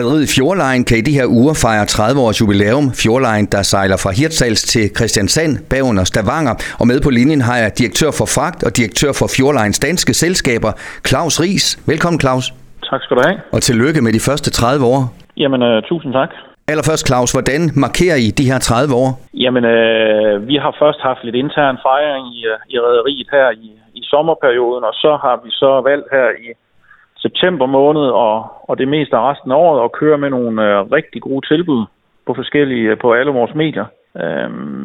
Rederiet Fjordlejen kan i de her uger fejre 30 års jubilæum. Fjordlejen, der sejler fra Hirtshals til Kristiansand, Bævner, Stavanger. Og med på linjen har jeg direktør for fragt og direktør for Fjordlejens danske selskaber, Claus Riis. Velkommen, Claus. Tak skal du have. Og tillykke med de første 30 år. Jamen, tusind tak. Allerførst, Claus, hvordan markerer I de her 30 år? Jamen, vi har først haft lidt intern fejring i rederiet her i sommerperioden, og så har vi så valgt her i september måned og det meste af resten af året og kører med nogle rigtig gode tilbud på alle vores medier.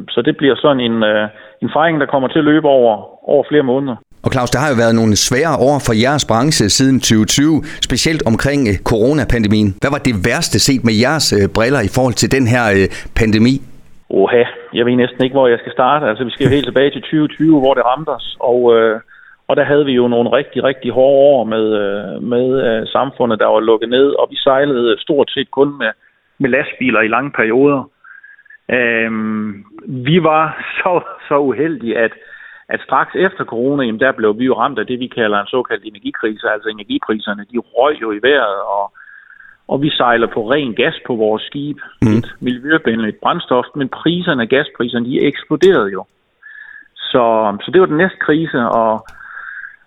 Så det bliver sådan en fejring, der kommer til at løbe over flere måneder. Og Claus, der har jo været nogle svære år for jeres branche siden 2020, specielt omkring coronapandemien. Hvad var det værste set med jeres briller i forhold til den her pandemi? Oha, jeg ved næsten ikke, hvor jeg skal starte. Altså, vi skal jo helt tilbage til 2020, hvor det ramte os, og der havde vi jo nogle rigtig, rigtig hårde år med samfundet, der var lukket ned, og vi sejlede stort set kun med lastbiler i lange perioder. Vi var så uheldige, at straks efter corona, jamen, der blev vi jo ramt af det, vi kalder en såkaldt energikrise. Altså energipriserne, de røg jo i vejret, og vi sejler på ren gas på vores skib, et miljøvenligt brændstof, men gaspriserne, de eksploderede jo. Så det var den næste krise,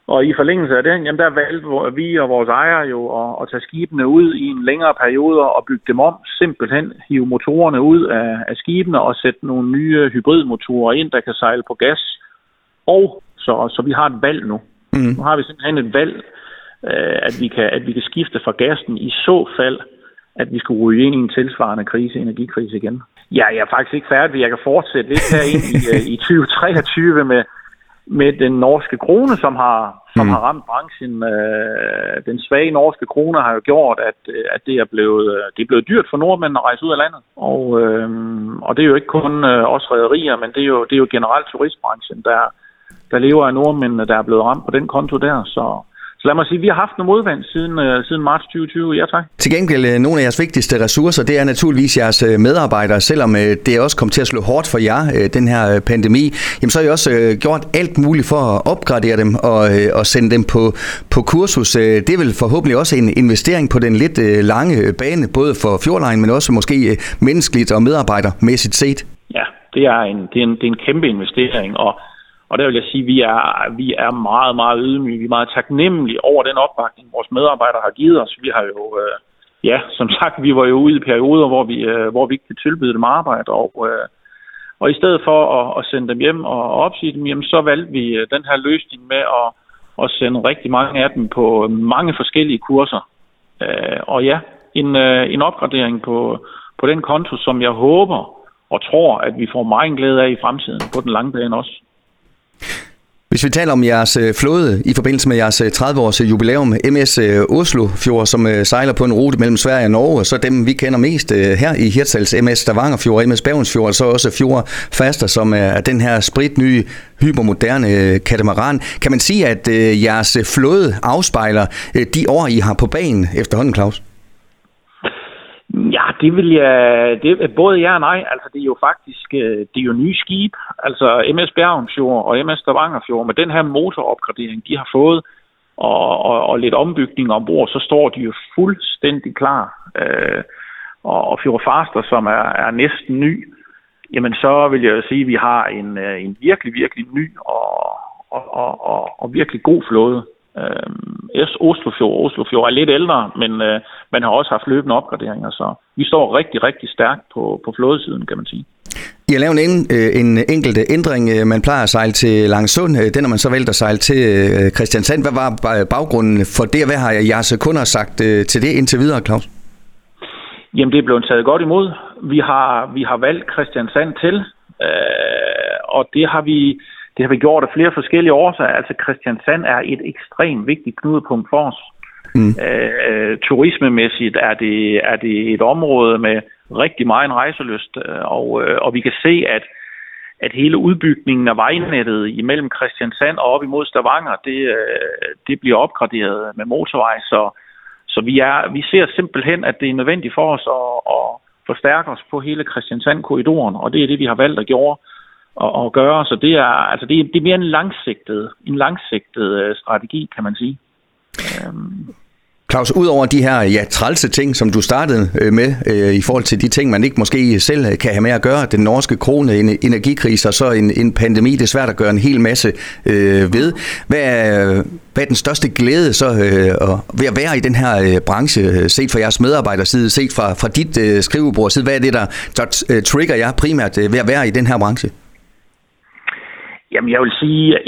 og i forlængelse af den, jamen, der valgte vi og vores ejere jo at tage skibene ud i en længere periode og bygge dem om. Simpelthen hive motorerne ud af skibene og sætte nogle nye hybridmotorer ind, der kan sejle på gas. Og så vi har et valg nu. Nu har vi simpelthen et valg, at vi kan skifte fra gassen i så fald, at vi skulle ryge ind i en tilsvarende energikrise igen. Ja, jeg er faktisk ikke færdig, jeg kan fortsætte lidt her ind i 2023 med den norske krone, som har ramt branchen. Den svage norske krone har jo gjort, at det er blevet dyrt for nordmænd at rejse ud af landet. Og det er jo ikke kun os rederier, men det er jo generelt turistbranchen, der lever af nordmændene, der er blevet ramt på den konto der, så lad mig sige, vi har haft noget modvand siden marts 2020. Ja, tak. Til gengæld, nogle af jeres vigtigste ressourcer, det er naturligvis jeres medarbejdere. Selvom det også kom til at slå hårdt for jer, den her pandemi, jamen, så har I også gjort alt muligt for at opgradere dem og sende dem på kursus. Det er vel forhåbentlig også en investering på den lidt lange bane, både for Fjordline, men også måske menneskeligt og medarbejdermæssigt set. Ja, det er en kæmpe investering, og der vil jeg sige, at vi er meget, meget ydmyge. Vi er meget taknemmelige over den opbakning, vores medarbejdere har givet os. Vi har jo, som sagt, vi var jo ude i perioder, hvor vi ikke kunne tilbyde dem arbejde. Og i stedet for at sende dem hjem og opsige dem, jamen, så valgte vi den her løsning med at sende rigtig mange af dem på mange forskellige kurser. En opgradering på den konto, som jeg håber og tror, at vi får meget glæde af i fremtiden på den lange bane også. Hvis vi taler om jeres flåde i forbindelse med jeres 30-års jubilæum, MS Oslofjord, som sejler på en rute mellem Sverige og Norge, og så dem, vi kender mest her i Hirtshals, MS Stavangerfjord, MS Bavnsfjord, og så også Fjordfarster, som er den her spritnye, hypermoderne katamaran. Kan man sige, at jeres flåde afspejler de år, I har på banen efterhånden, Claus? Ja, det vil jeg... både ja og nej. Altså, det er jo faktisk... Det er jo nye skib. Altså, MS Bergensjord og MS Stavangerfjord, med den her motoropgradering, de har fået, og lidt ombygning ombord, så står de jo fuldstændig klar. Og Fjordfarster, som er næsten ny, jamen, så vil jeg jo sige, at vi har en virkelig, virkelig ny og virkelig god flåde. Oslofjord er lidt ældre, men man har også haft løbende opgraderinger, så vi står rigtig, rigtig stærkt på flådesiden, kan man sige. I har lavet en enkelt ændring. Man plejer at sejle til Langsund, den har man så valgt at sejle til Kristiansand. Hvad var baggrunden for det, og hvad har jeres kunder sagt til det indtil videre, Claus? Jamen, det er blevet taget godt imod. Vi har valgt Kristiansand til, og det har vi gjort af flere forskellige årsager. Altså, Kristiansand er et ekstremt vigtigt knudepunkt for os. Turismemæssigt er det et område med rigtig meget rejselyst, og vi kan se, at hele udbygningen af vejnettet imellem Kristiansand og op imod Stavanger, det bliver opgraderet med motorvej. Så vi ser simpelthen, at det er nødvendigt for os at forstærke os på hele Kristiansand-korridoren, og det er det, vi har valgt at gøre. Og gøre, så det er, altså det er mere en langsigtet strategi, kan man sige. Claus, udover de her trælse ting, som du startede med, i forhold til de ting, man ikke måske selv kan have med at gøre, den norske krone, energikrise og så en pandemi, det er svært at gøre en hel masse ved. Hvad er den største glæde så ved at være i den her branche, set fra jeres medarbejderside, set fra dit skrivebordside? Hvad er det, der trigger jer primært ved at være i den her branche? Jamen,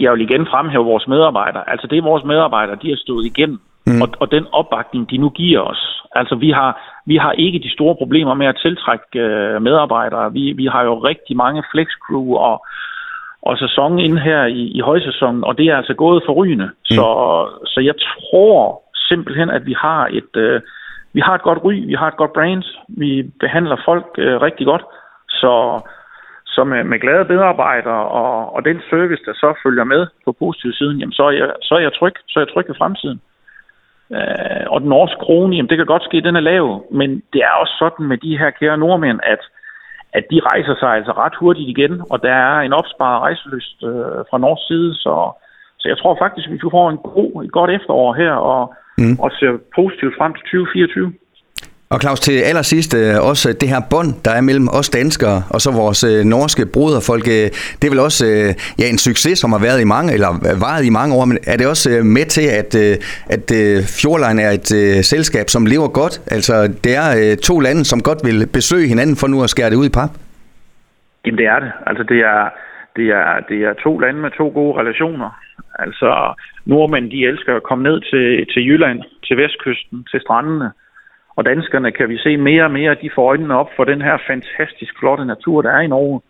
jeg vil igen fremhæve vores medarbejdere. Altså, det er vores medarbejdere, de har stået igennem. Mm. Og den opbakning, de nu giver os. Altså, vi har ikke de store problemer med at tiltrække medarbejdere. Vi har jo rigtig mange flexcrew og sæson inde her i højsæsonen, og det er altså gået forrygende. Mm. Så jeg tror simpelthen, at vi har et godt ry, vi har et godt brand, vi behandler folk rigtig godt, så med glade medarbejdere og den service, der så følger med på positiv siden, jamen, så er jeg tryg ved fremtiden. Og den norske krone, jamen, det kan godt ske, den er lav, men det er også sådan med de her kære nordmænd, at de rejser sig altså ret hurtigt igen, og der er en opsparet rejselyst fra norsk side, så jeg tror faktisk, vi får et godt efterår her, og ser positivt frem til 2024. Og Claus, til allersidst også det her bånd, der er mellem os danskere og så vores norske broderfolk, det er vel også en succes, som har været varet i mange år, men er det også med til, at Fjordline er et selskab, som lever godt? Altså, det er to lande, som godt vil besøge hinanden for nu at skære det ud i pap? Jamen, det er det. Altså, det er to lande med to gode relationer. Altså, nordmænd, de elsker at komme ned til Jylland, til vestkysten, til strandene. Og danskerne kan vi se mere og mere, de får øjnene op for den her fantastisk flotte natur, der er i Norge.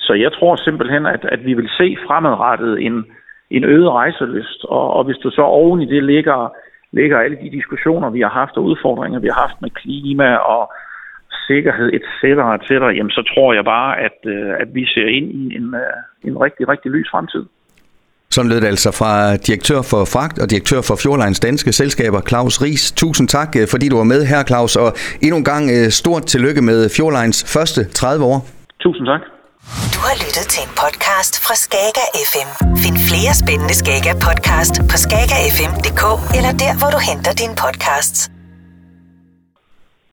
Så jeg tror simpelthen, at vi vil se fremadrettet en øget rejselyst. Og hvis du så oven i det ligger alle de diskussioner, vi har haft, og udfordringer, vi har haft med klima og sikkerhed, etc., jamen så tror jeg bare, at vi ser ind i en rigtig, rigtig lys fremtid. Sådan lød det altså fra direktør for fragt og direktør for Fjordlines danske selskaber, Claus Riis. Tusind tak, fordi du var med her, Claus, og endnu en gang stort tillykke med Fjordlines første 30 år. Tusind tak. Du har lyttet til en podcast fra Skager FM. Find flere spændende Skager podcast på skagerfm.dk eller der, hvor du henter dine podcasts.